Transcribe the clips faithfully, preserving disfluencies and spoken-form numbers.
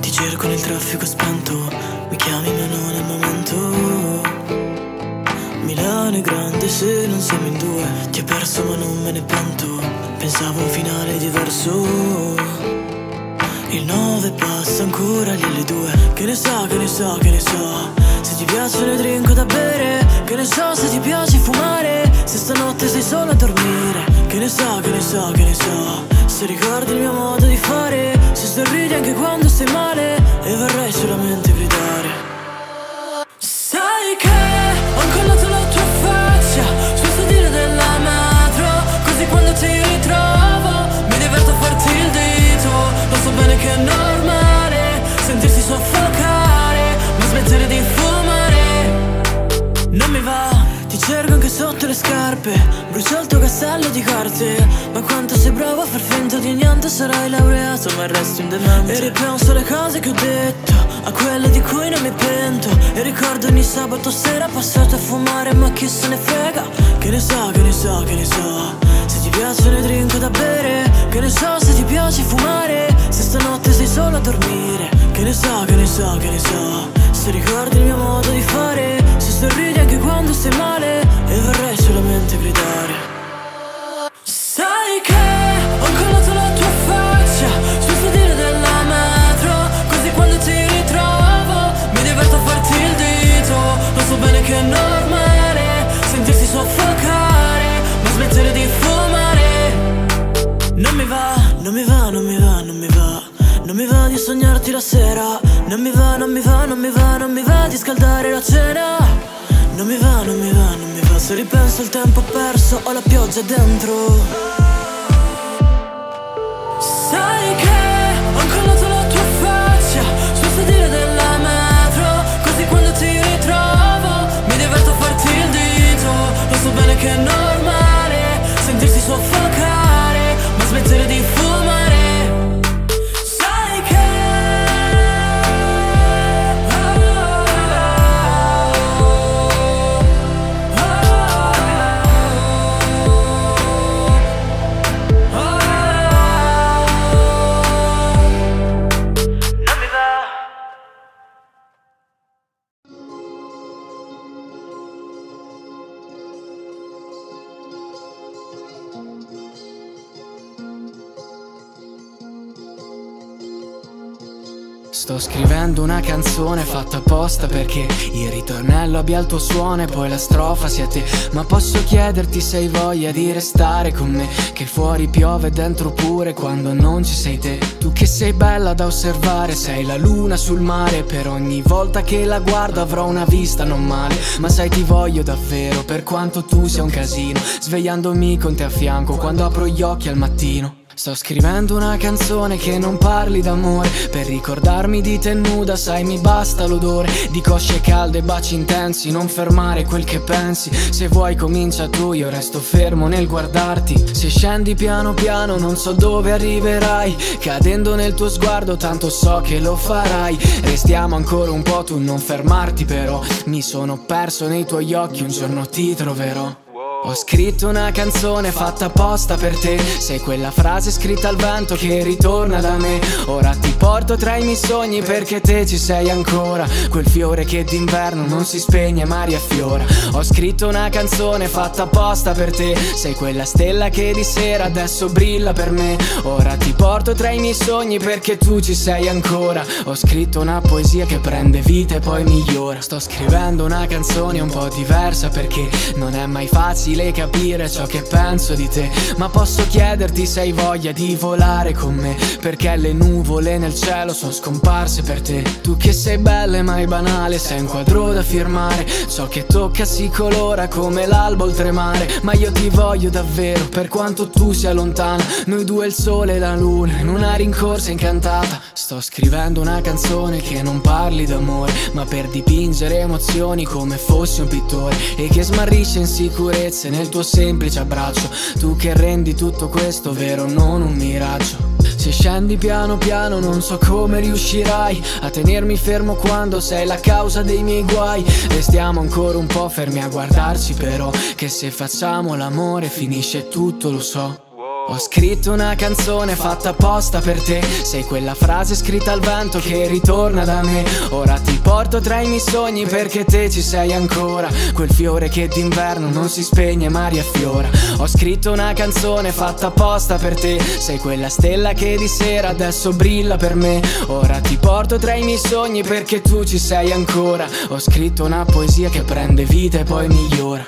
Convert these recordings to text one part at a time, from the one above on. Ti cerco nel traffico spento, mi chiami ma non è il momento. Milano è grande se non siamo in due. Ti ho perso ma non me ne pento, pensavo un finale diverso. Il nove passa ancora lì alle due. Che ne so, che ne so, che ne so, se ti piacciono i drink da bere. Che ne so se ti piace fumare, se stanotte sei solo a dormire. Che ne so, che ne so, che ne so, se ricordi il mio modo di fare, se sorridi anche quando stai male e vorrei solamente gridare. Sai che ho incollato la tua faccia sul sedile della metro, così quando ti ritrovo mi diverto a farti il dito. Lo so bene che è normale sentirsi soffocare, ma smettere di fumare non mi va. Ti cerco anche sotto le scarpe, brucio il tuo castello di carte. Ma quanto sei bravo a far finta di niente, sarai laureato ma resti un demente. E ripenso alle cose che ho detto, a quelle di cui non mi pento. E ricordo ogni sabato sera passato a fumare, ma chi se ne frega. Che ne so, che ne so, che ne so, se ti piacciono i drink da bere. Che ne so se ti piace fumare, se stanotte sei solo a dormire. Che ne so, che ne so, che ne so, se ricordi il mio modo di fare, se sorridi anche quando stai male e vorrei solamente gridare. Sai che ho incollato la tua faccia sul sedile della metro, così quando ti ritrovo mi diverto a farti il dito. Lo so bene che è normale sentirsi soffocare, ma smettere di fumare non mi va, non mi va, non mi va, non mi va. Non mi va di sognarti la sera, non mi va, non mi va, non mi va, non mi va di scaldare la cena. Non mi va, non mi va, non mi va, se ripenso al tempo perso ho la pioggia dentro. Sai che ho incollato la tua faccia sul sedile della metro, così quando ti ritrovo mi diverto a farti il dito. Lo so bene che è normale sentirsi soffocare, ma smettere di fumare. Sto scrivendo una canzone fatta apposta perché il ritornello abbia il tuo suono e poi la strofa sia te. Ma posso chiederti se hai voglia di restare con me, che fuori piove dentro pure quando non ci sei te. Tu che sei bella da osservare, sei la luna sul mare, per ogni volta che la guardo avrò una vista non male. Ma sai ti voglio davvero per quanto tu sia un casino, svegliandomi con te a fianco quando apro gli occhi al mattino. Sto scrivendo una canzone che non parli d'amore, per ricordarmi di te nuda, sai mi basta l'odore di cosce calde e baci intensi, non fermare quel che pensi. Se vuoi comincia tu, io resto fermo nel guardarti. Se scendi piano piano non so dove arriverai, cadendo nel tuo sguardo tanto so che lo farai. Restiamo ancora un po', tu non fermarti però, mi sono perso nei tuoi occhi, un giorno ti troverò. Ho scritto una canzone fatta apposta per te, sei quella frase scritta al vento che ritorna da me. Ora ti porto tra i miei sogni perché te ci sei ancora, quel fiore che d'inverno non si spegne ma riaffiora. Ho scritto una canzone fatta apposta per te, sei quella stella che di sera adesso brilla per me. Ora ti porto passato tra i miei sogni perché tu ci sei ancora. Ho scritto una poesia che prende vita e poi migliora. Sto scrivendo una canzone un po' diversa perché non è mai facile capire ciò che penso di te. Ma posso chiederti se hai voglia di volare con me, perché le nuvole nel cielo sono scomparse per te. Tu che sei bella e mai banale, sei un quadro da firmare, ciò che tocca si colora come l'alba oltremare. Ma io ti voglio davvero per quanto tu sia lontana, noi due il sole e la luna in una rincorsa incantata. Sto scrivendo una canzone che non parli d'amore, ma per dipingere emozioni come fossi un pittore, e che smarrisce insicurezze nel tuo semplice abbraccio. Tu che rendi tutto questo vero, non un miraggio. Se scendi piano piano non so come riuscirai a tenermi fermo quando sei la causa dei miei guai. Restiamo ancora un po' fermi a guardarci però, che se facciamo l'amore finisce tutto, lo so. Ho scritto una canzone fatta apposta per te, sei quella frase scritta al vento che ritorna da me. Ora ti porto tra i miei sogni perché te ci sei ancora, quel fiore che d'inverno non si spegne ma riaffiora. Ho scritto una canzone fatta apposta per te, sei quella stella che di sera adesso brilla per me. Ora ti porto tra i miei sogni perché tu ci sei ancora. Ho scritto una poesia che prende vita e poi migliora.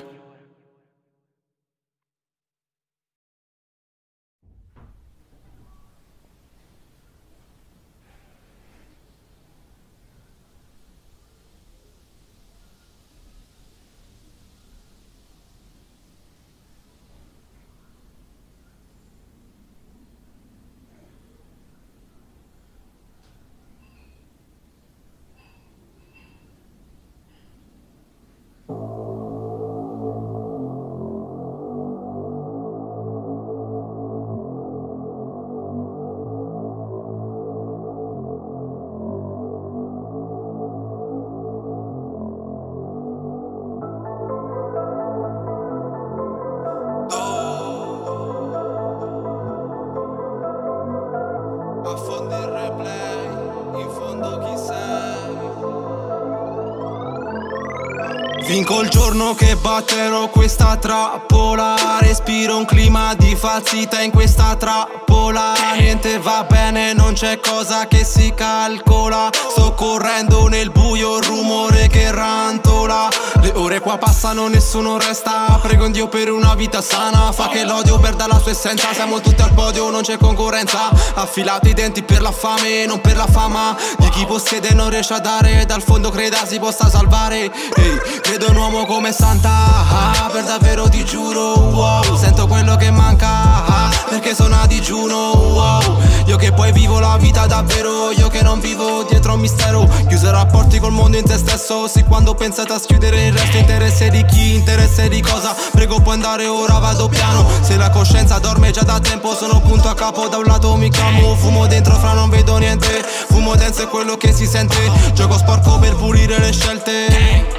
Vinco il giorno che batterò questa trappola, respiro un clima di falsità in questa trappola. Niente va bene, non c'è cosa che si calcola. Sto correndo nel buio, il rumore che rantola. Le ore qua passano, nessuno resta. Prego Dio per una vita sana, fa che l'odio perda la sua essenza. Siamo tutti al podio, non c'è concorrenza. Affilato i denti per la fame, non per la fama. Di chi possiede non riesce a dare, dal fondo creda si possa salvare. Ehi, hey, un uomo come Santa, ah, per davvero ti giuro, wow. Sento quello che manca, ah, perché sono a digiuno, wow. Io che poi vivo la vita davvero, io che non vivo dietro un mistero. Chiuso rapporti col mondo in te stesso, sì, quando pensate a schiudere il resto. Interesse di chi, interesse di cosa, prego puoi andare ora, vado piano. Se la coscienza dorme già da tempo, sono punto a capo, da un lato mi camo. Fumo dentro fra non vedo niente, fumo denso è quello che si sente. Gioco sporco per pulire le scelte.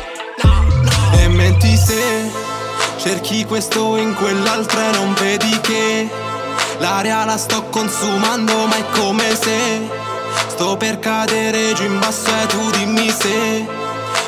E menti se cerchi questo in quell'altro e non vedi che l'aria la sto consumando, ma è come se sto per cadere giù in basso e tu dimmi se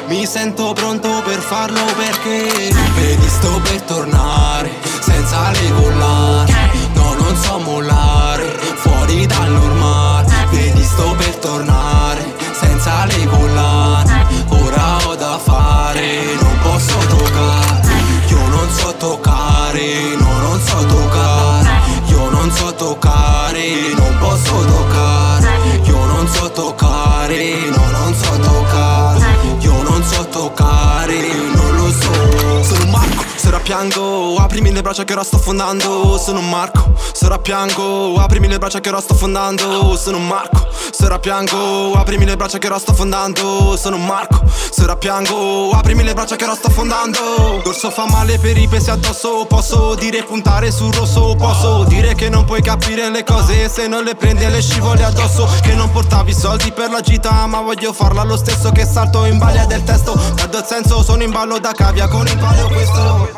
mi sento pronto per farlo, perché vedi sto per tornare senza regolare. No, non so mollare fuori dal normale. Vedi sto per tornare senza regolare. Ora ho da fare, non posso toccare. Io non so toccare, no, non so toccare. Io non so toccare, non posso toccare. Io non so toccare, no, non so toccare. Io non so toccare, non lo so. Sono Marco, se ora piango, aprimi le braccia che ora sto affondando. Sono Marco, se ora piango, aprimi le braccia che ora sto affondando. Sono Marco, se ora piango, aprimi le braccia che ora sto affondando. Sono Marco, se ora piango, aprimi le braccia che ora sto affondando. Dorso fa male per i pesi addosso, posso dire puntare sul rosso. Posso dire che non puoi capire le cose se non le prendi e le scivoli addosso. Che non portavi soldi per la gita, ma voglio farla lo stesso che salto in balia del testo. Perdo il senso, sono in ballo da cavia con il palo questo.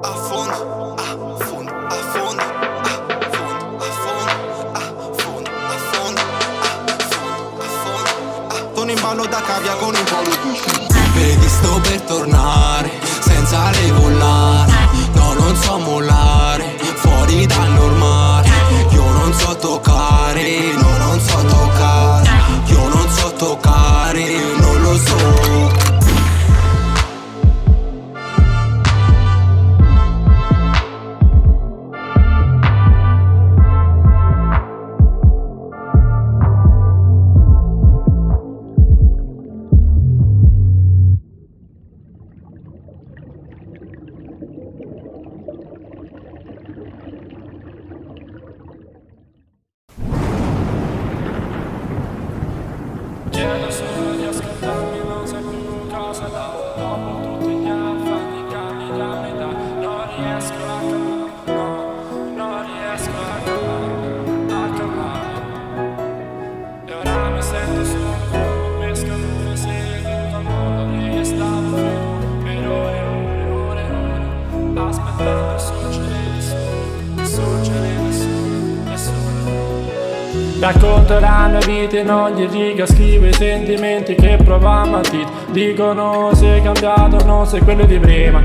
Affondo, affondo, affondo, affondo, affondo, affondo, affondo, affondo. Sono in ballo da cavia con il palo. Vedi sto per tornare senza regolare. No, non so mollare Racconteranno vite in ogni riga, scrivo i sentimenti che provammo a tit. Dicono se è cambiato, non se è quello di prima.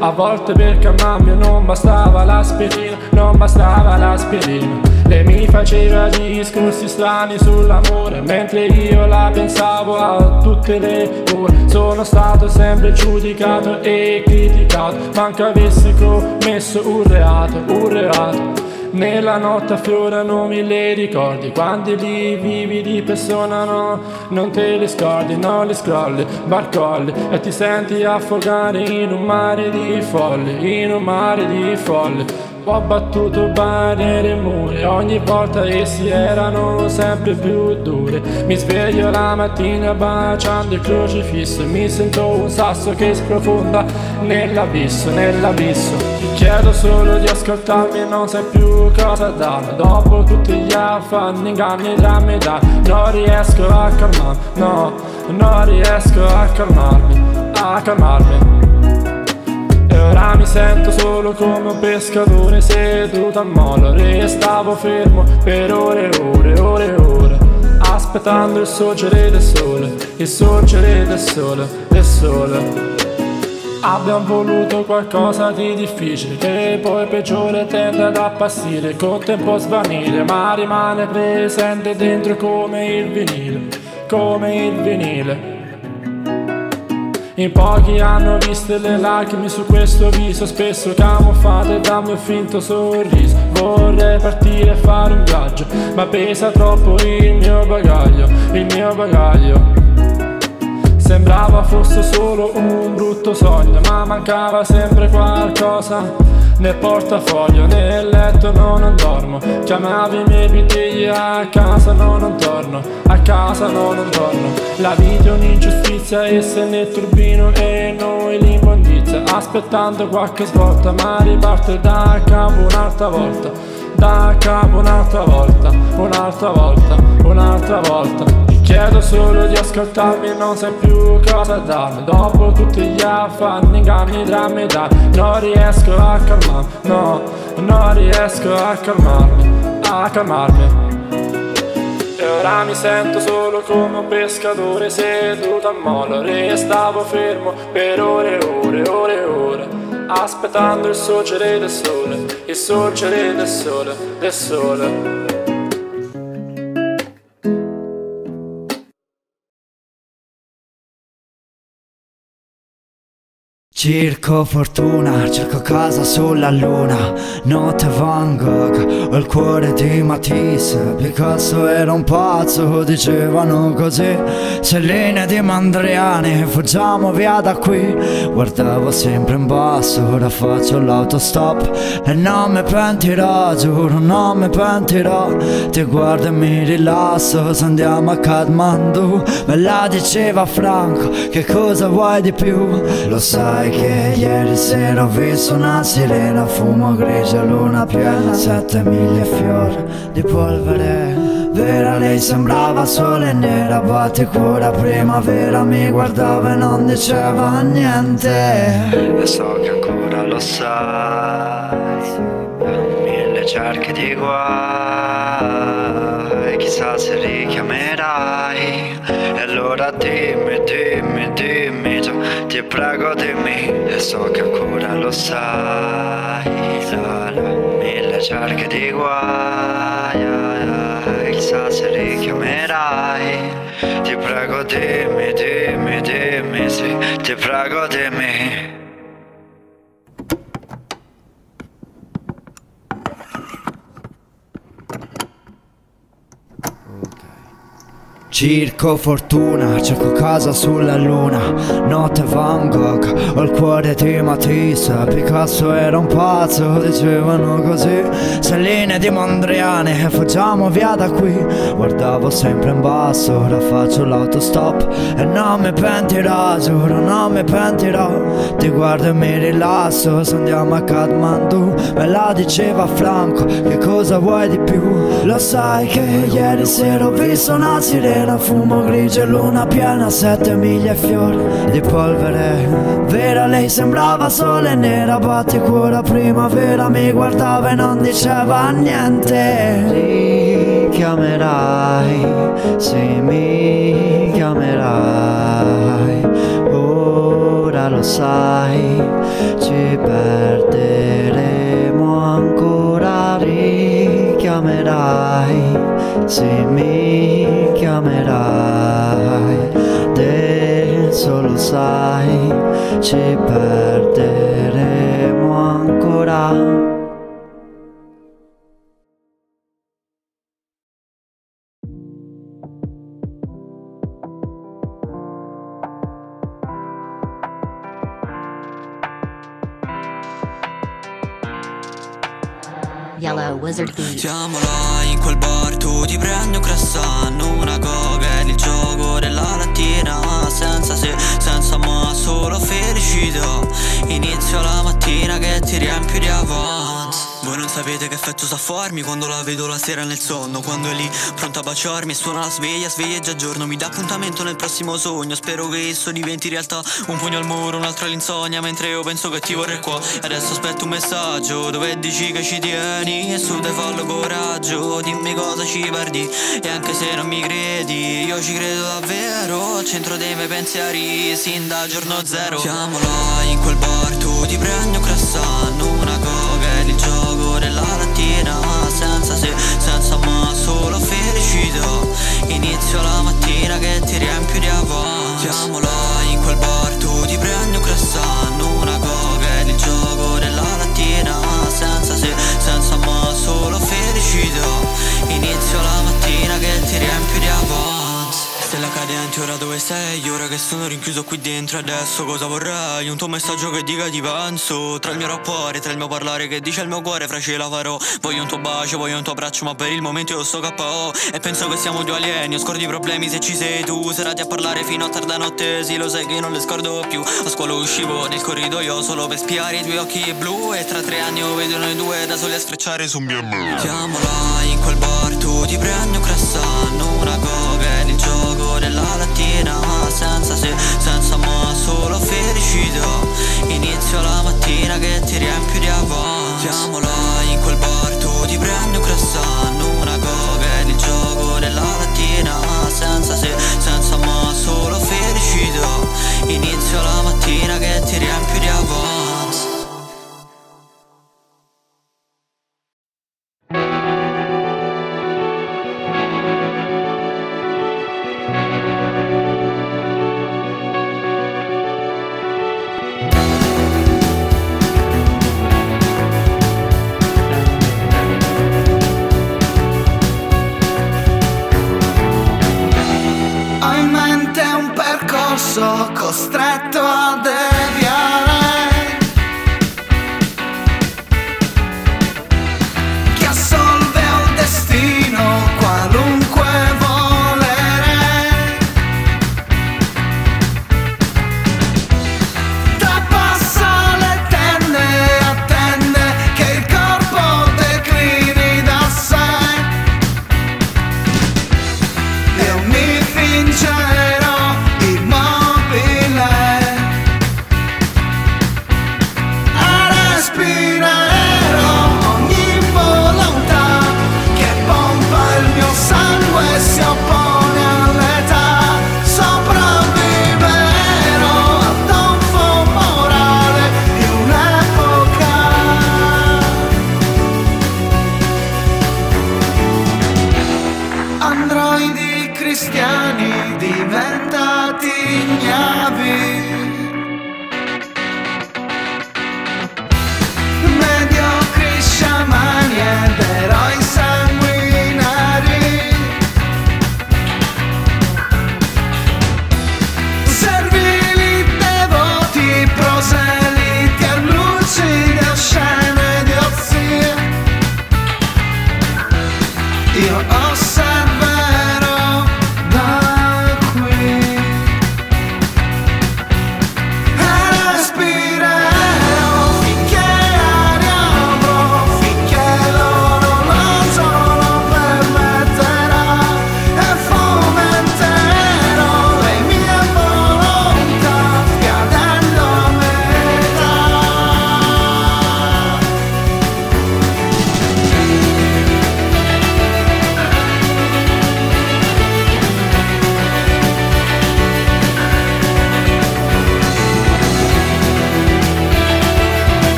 A volte per cambiarmi non bastava l'aspirina, non bastava l'aspirina. Lei mi faceva discorsi strani sull'amore, mentre io la pensavo a tutte le ore. Sono stato sempre giudicato e criticato, manco avessi commesso un reato, un reato. Nella notte affiorano mille ricordi, quanti li vivi di persona, no, non te li scordi, non li scrolli, barcolli, e ti senti affogare in un mare di folli, in un mare di folli. Ho battuto barriere e muri, ogni volta essi erano sempre più duri. Mi sveglio la mattina baciando il crocifisso, mi sento un sasso che sprofonda nell'abisso, nell'abisso. Ti chiedo solo di ascoltarmi e non sai più cosa darmi. Dopo tutti gli affanni, inganni, drammi, dai, non riesco a calmarmi, no, non riesco a calmarmi, a calmarmi. Ora mi sento solo come un pescatore seduto a molo, restavo fermo per ore e ore e ore e ore, aspettando il sorgere del sole, il sorgere del sole, del sole. Abbiamo voluto qualcosa di difficile, che poi peggiore tende ad appassire, col tempo svanire, ma rimane presente dentro come il vinile, come il vinile. In pochi hanno visto le lacrime su questo viso, spesso camuffate dal mio finto sorriso. Vorrei partire e fare un viaggio, ma pesa troppo il mio bagaglio, il mio bagaglio. Sembrava fosse solo un brutto sogno, ma mancava sempre qualcosa nel portafoglio, nel letto no, non dormo. Chiamavi i miei bigli, a casa no, non torno, a casa no, non torno. La vita è un'ingiustizia, essa nel turbino e noi l'immondizia, aspettando qualche svolta, ma riparte da capo un'altra volta, da capo un'altra volta, un'altra volta, un'altra volta. Chiedo solo di ascoltarmi, non sai più cosa darmi. Dopo tutti gli affanni, inganni, drammi, dai, non riesco a calmarmi, no, non riesco a calmarmi, a calmarmi. E ora mi sento solo come un pescatore seduto a molo, restavo fermo per ore e ore e ore e ore, aspettando il sorgere del sole, il sorgere del sole, del sole. Cerco fortuna, cerco casa sulla luna, notte Van Gogh, ho il cuore di Matisse. Picasso era un pazzo, dicevano così. Celline di Mandriani, fuggiamo via da qui. Guardavo sempre in basso, ora faccio l'autostop e non mi pentirò, giuro non mi pentirò. Ti guardo e mi rilasso, se andiamo a Kathmandu. Me la diceva Franco, che cosa vuoi di più? Lo sai che ieri sera ho visto una sirena, fumo grigio, luna piena, sette miglia e fiori di polvere. Vera, lei sembrava sole nera, batticuora primavera, mi guardava e non diceva niente. E so che ancora lo sai, mille cerchi di guai, chissà se richiamerai. E allora dimmi, dimmi, dimmi già, ti prego dimmi. E so che ancora lo sai, mille cerchi di guai, chissà se richiamerai. Ti prego dimmi, dimmi, dimmi, sì, ti prego dimmi. Circo fortuna, cerco casa sulla luna, notte Van Gogh, ho il cuore di Matisse. Picasso era un pazzo, dicevano così. Selline di Mondriane, fuggiamo via da qui. Guardavo sempre in basso, ora faccio l'autostop e non mi pentirò, giuro non mi pentirò. Ti guardo e mi rilasso, se andiamo a Kathmandu. Me la diceva Franco, che cosa vuoi di più? Lo sai che ieri sera ho visto una sirena, fumo grigio e luna piena, sette miglia e fiori di polvere. Vera, lei sembrava sole nera, batticuora primavera, mi guardava e non diceva niente. chiamerai, se mi chiamerai, ora lo sai, ci perderemo ancora, richiamerai, se mi chiamerai, adesso lo sai, ci perderemo ancora. Siamo là in quel bar, tu ti prendi un croissant, una coca ed il gioco della lattina. Senza se, senza ma, solo felicità. Inizio la mattina che ti riempi di avance. Voi non sapete che effetto sa farmi quando la vedo la sera nel sonno. Quando è lì pronta a baciarmi e suona la sveglia, sveglia e già giorno. Mi dà appuntamento nel prossimo sogno, spero che esso diventi realtà. Un pugno al muro, un altro all'insonnia, mentre io penso che ti vorrei qua. Adesso aspetto un messaggio dove dici che ci tieni e su te fallo coraggio. Dimmi cosa ci perdi e anche se non mi credi io ci credo davvero. Al centro dei miei pensieri sin da giorno zero. Siamo là in quel bar, tu ti prendi un croissant, una coca ed il gioco della lattina. Senza se, senza ma, solo felicità. Inizio la mattina che ti riempio di avance. Siamo là in quel bar, tu ti prendi un croissant, una coca ed il gioco della lattina. Senza se, senza ma, solo felicità. Inizio la mattina che ti riempio di avance. Stella cadente, ora dove sei? Ora che sono rinchiuso qui dentro, adesso cosa vorrei? Un tuo messaggio che dica ti penso. Tra il mio rappare, tra il mio parlare che dice il mio cuore, fra ce la farò. Voglio un tuo bacio, voglio un tuo abbraccio, ma per il momento io sto kappa o. E penso che siamo due alieni, scordo i problemi se ci sei tu. Serati a parlare fino a tarda notte, sì lo sai che non le scordo più. A scuola uscivo nel corridoio solo per spiare i tuoi occhi blu. E tra tre anni lo vedo noi due da soli a sfrecciare su un B M W. Siamo là in quel bar, tu ti prendi un croissant, una coca ed il gioco della lattina. Senza se, senza ma, solo felicità. Inizio la mattina che ti riempio di avance. Siamo là in quel bar, tu ti prendi un croissant, una coca ed il gioco della lattina. Senza se, senza ma, solo felicità. Inizio la mattina che ti riempio di avance. Costretto a deviare.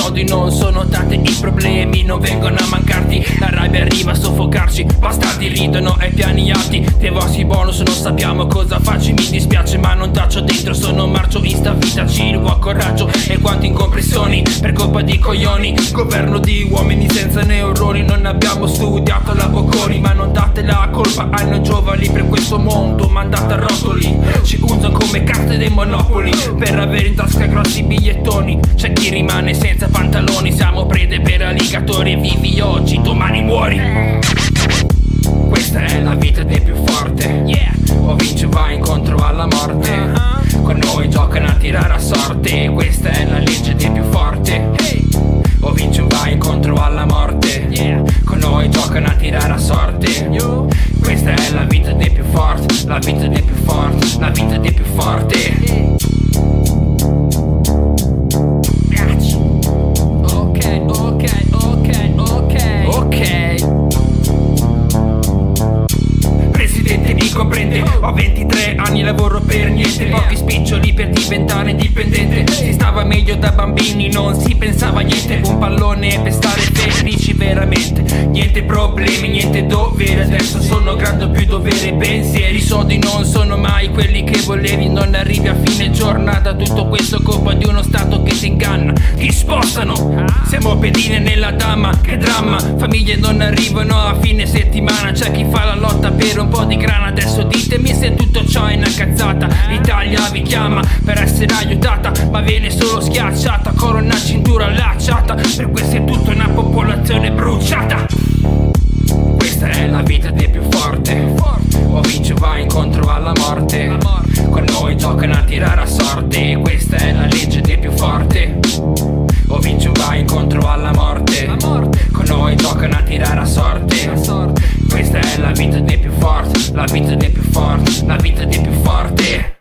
episodi non sono tanti i problemi, non vengono a mancarti. La rabbia arriva a soffocarci, bastardi ridono ai piani alti dei vostri bonus, non sappiamo cosa faccio. Mi dispiace ma non taccio, dentro sono marcio, in sta vita ci rubo a coraggio. E quanto incomprensioni per colpa di coglioni, governo di uomini senza neuroni. Non abbiamo studiato la Bocconi, ma non date la colpa ai noi giovani per questo mondo mandato a rotoli. Ci usano come carte dei monopoli per avere in tasca grossi bigliettoni. C'è chi rimane senza pantaloni, siamo prede per alligatori. Vivi oggi, domani muori. Questa è la vita dei più forte, yeah. O vince o va incontro alla morte. uh-huh. Con noi giocano a tirare a sorte, questa è la legge dei più forte, hey. O vince o va incontro alla morte, yeah. Con noi giocano a tirare a sorte, yo. Questa è la vita dei più forti, la vita dei più forti, la vita dei più forti, hey. Ho ventitré anni, lavoro per niente, pochi spiccioli per diventare dipendente. Si stava meglio da bambini, non si pensava niente, un pallone per stare felici veramente. Niente problemi, niente dovere, adesso sono grande più dovere. Pensieri, soldi non sono mai quelli che volevi, non arrivi a fine giornata. Tutto questo colpa di uno stato che si inganna, ti spostano, siamo pedine nella dama, che dramma. Famiglie non arrivano a fine settimana, c'è chi fa la lotta per un po' di grana. Adesso ditemi se tutto ciò è una cazzata. L'Italia vi chiama per essere aiutata, ma viene solo schiacciata, con una cintura lacciata. Per questo è tutta una popolazione bruciata. Questa è la vita dei più forte, o vince o va incontro alla morte. Con noi giocano a tirare a sorte, questa è la legge dei più forte. O vince o va incontro alla morte, con noi giocano a tirare a sorte. Questa è la vita dei più forti, la vita dei più forti, la vita dei più forti.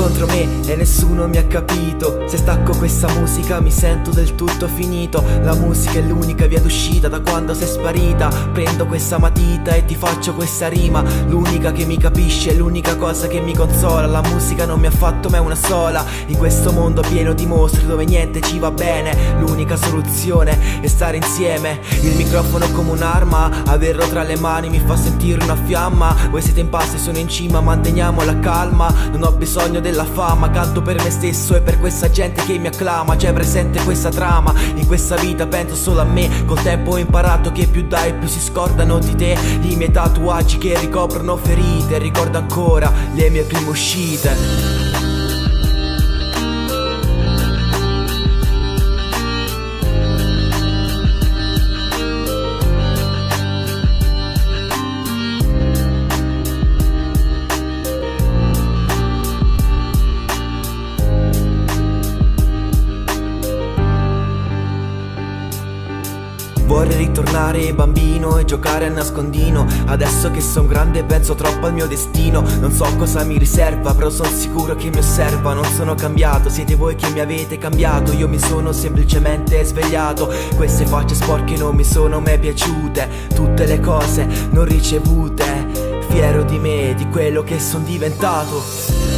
Contro me e nessuno mi ha capito. Se stacco questa musica mi sento del tutto finito. La musica è l'unica via d'uscita da quando sei sparita. Prendo questa matita e ti faccio questa rima, l'unica che mi capisce, l'unica cosa che mi consola. La musica non mi ha fatto mai una sola, in questo mondo pieno di mostri dove niente ci va bene. L'unica soluzione è stare insieme. Il microfono come un'arma, averlo tra le mani mi fa sentire una fiamma. Voi siete in passo e sono in cima, manteniamo la calma. Non ho bisogno del la fama, canto per me stesso e per questa gente che mi acclama. C'è presente questa trama, in questa vita penso solo a me. Col tempo ho imparato che più dai più si scordano di te. I miei tatuaggi che ricoprono ferite, ricordo ancora le mie prime uscite. Vorrei ritornare bambino e giocare a nascondino. Adesso che son grande penso troppo al mio destino. Non so cosa mi riserva, però sono sicuro che mi osserva. Non sono cambiato, siete voi che mi avete cambiato. Io mi sono semplicemente svegliato. Queste facce sporche non mi sono mai piaciute. Tutte le cose non ricevute. Fiero di me, di quello che son diventato.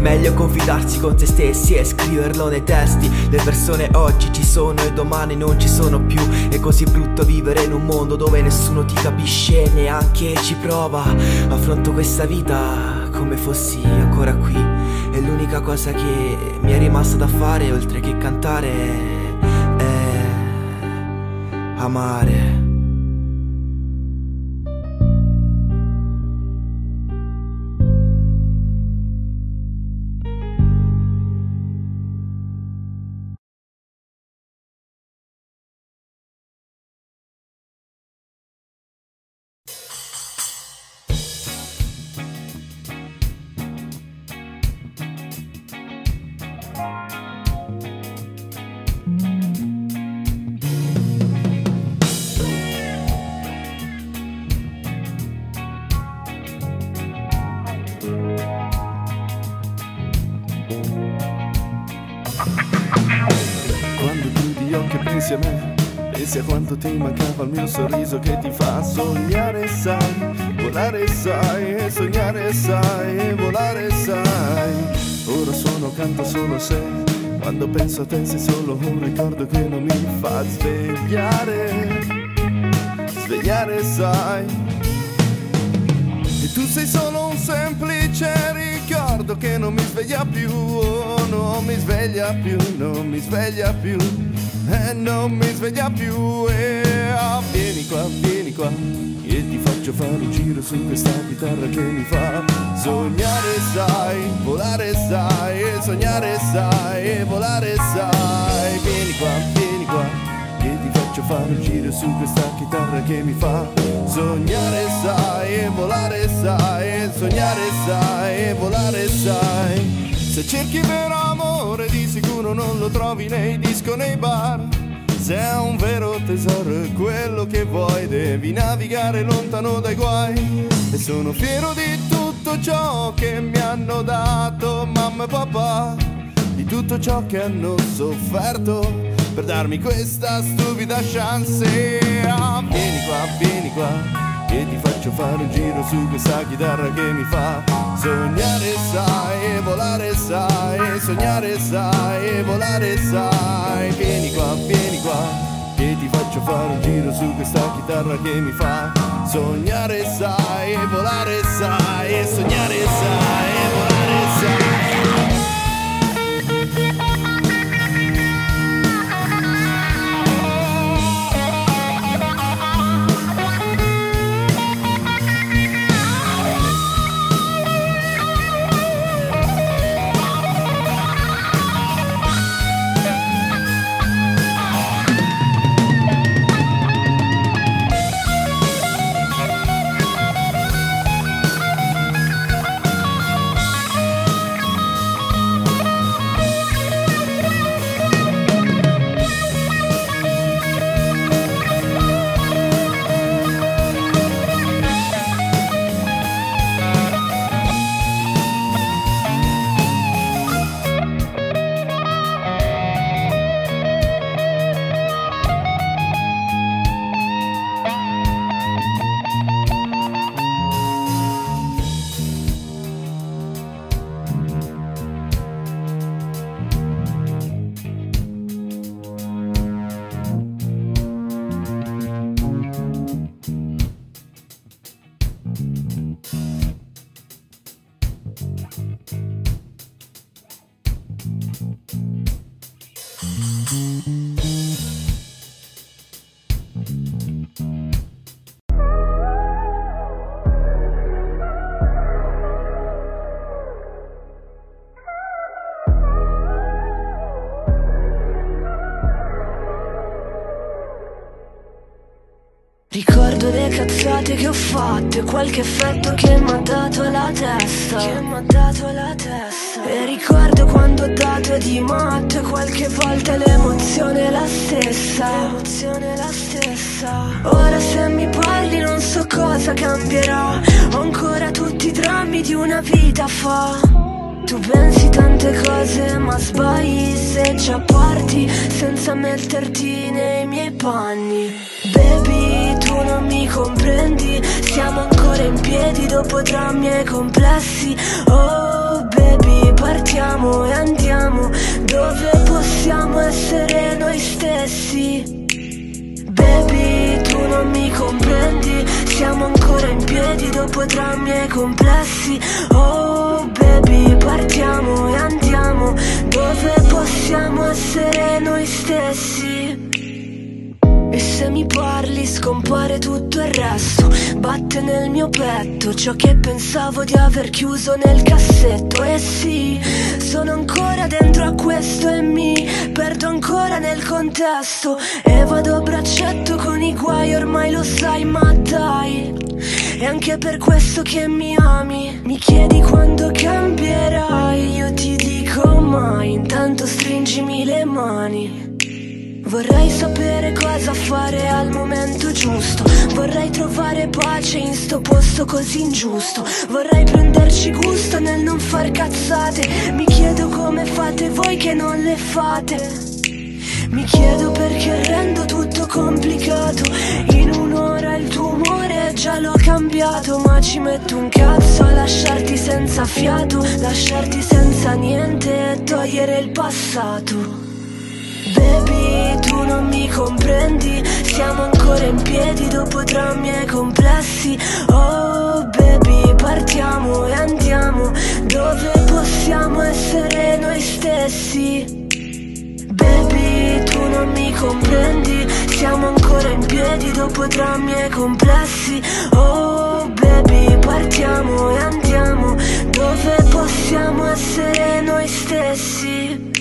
Meglio confidarsi con se stessi e scriverlo nei testi. Le persone oggi ci sono e domani non ci sono più. È così brutto vivere in un mondo dove nessuno ti capisce e neanche ci prova. Affronto questa vita come fossi ancora qui. E l'unica cosa che mi è rimasta da fare, oltre che cantare, è amare. che pensi a me, pensi a quanto ti mancava il mio sorriso che ti fa sognare, sai, volare sai, e sognare sai, e volare sai. Ora sono accanto solo a sé, quando penso a te sei solo un ricordo che non mi fa svegliare, svegliare sai. E tu sei solo un semplice ricordo che non mi sveglia più, oh, non mi sveglia più, non mi sveglia più, e eh, non mi sveglia più. E eh, oh, vieni qua, vieni qua, e ti faccio fare un giro su questa chitarra che mi fa sognare sai, volare sai, e sognare sai, e volare sai. Vieni qua, vieni qua, e ti faccio fare un giro su questa chitarra che mi fa sognare sai, e volare sai, e sognare sai, e volare sai. Se cerchi vero amore di sicuro non lo trovi nei disco, nei bar. Se è un vero tesoro è quello che vuoi, devi navigare lontano dai guai. E sono fiero di tutto ciò che mi hanno dato mamma e papà, di tutto ciò che hanno sofferto per darmi questa stupida chance. Ah, vieni qua, vieni qua, e ti faccio fare un giro su questa chitarra che mi fa sognare sai, e volare sai, e sognare sai, e volare sai. Vieni qua, vieni qua, e ti faccio fare un giro su questa chitarra che mi fa sognare sai, e volare sai, e sognare sai, e volare sai. Ricordo le cazzate che ho fatto e qualche effetto che mi ha dato la testa, che mi ha dato la testa. E ricordo quando ho dato di matto e qualche volta l'emozione è la stessa, l'emozione è la stessa. Ora se mi parli non so cosa cambierà, ho ancora tutti i drammi di una vita fa. Tu pensi tante cose ma sbagli se già parti senza metterti nei miei panni. Baby, tu non mi comprendi, siamo ancora in piedi dopo drammi e complessi. Oh baby, partiamo e andiamo dove possiamo essere noi stessi. Baby, tu non mi comprendi, siamo ancora in piedi dopo drammi e complessi. Oh baby, partiamo e andiamo dove possiamo essere noi stessi. E se mi parli scompare tutto il resto, batte nel mio petto ciò che pensavo di aver chiuso nel cassetto. E sì, sono ancora dentro a questo e mi perdo ancora nel contesto. E vado a braccetto con i guai, ormai lo sai, ma dai, è anche per questo che mi ami. Mi chiedi quando cambierai, io ti dico mai, intanto stringimi le mani. Vorrei sapere cosa fare al momento giusto, vorrei trovare pace in sto posto così ingiusto, vorrei prenderci gusto nel non far cazzate. Mi chiedo come fate voi che non le fate. Mi chiedo perché rendo tutto complicato. In un'ora il tuo umore già l'ho cambiato. Ma ci metto un cazzo a lasciarti senza fiato, lasciarti senza niente e togliere il passato. Baby, tu non mi comprendi, siamo ancora in piedi dopo drammi e complessi. Oh baby, partiamo e andiamo dove possiamo essere noi stessi. Baby, tu non mi comprendi, siamo ancora in piedi dopo drammi e complessi. Oh baby, partiamo e andiamo dove possiamo essere noi stessi.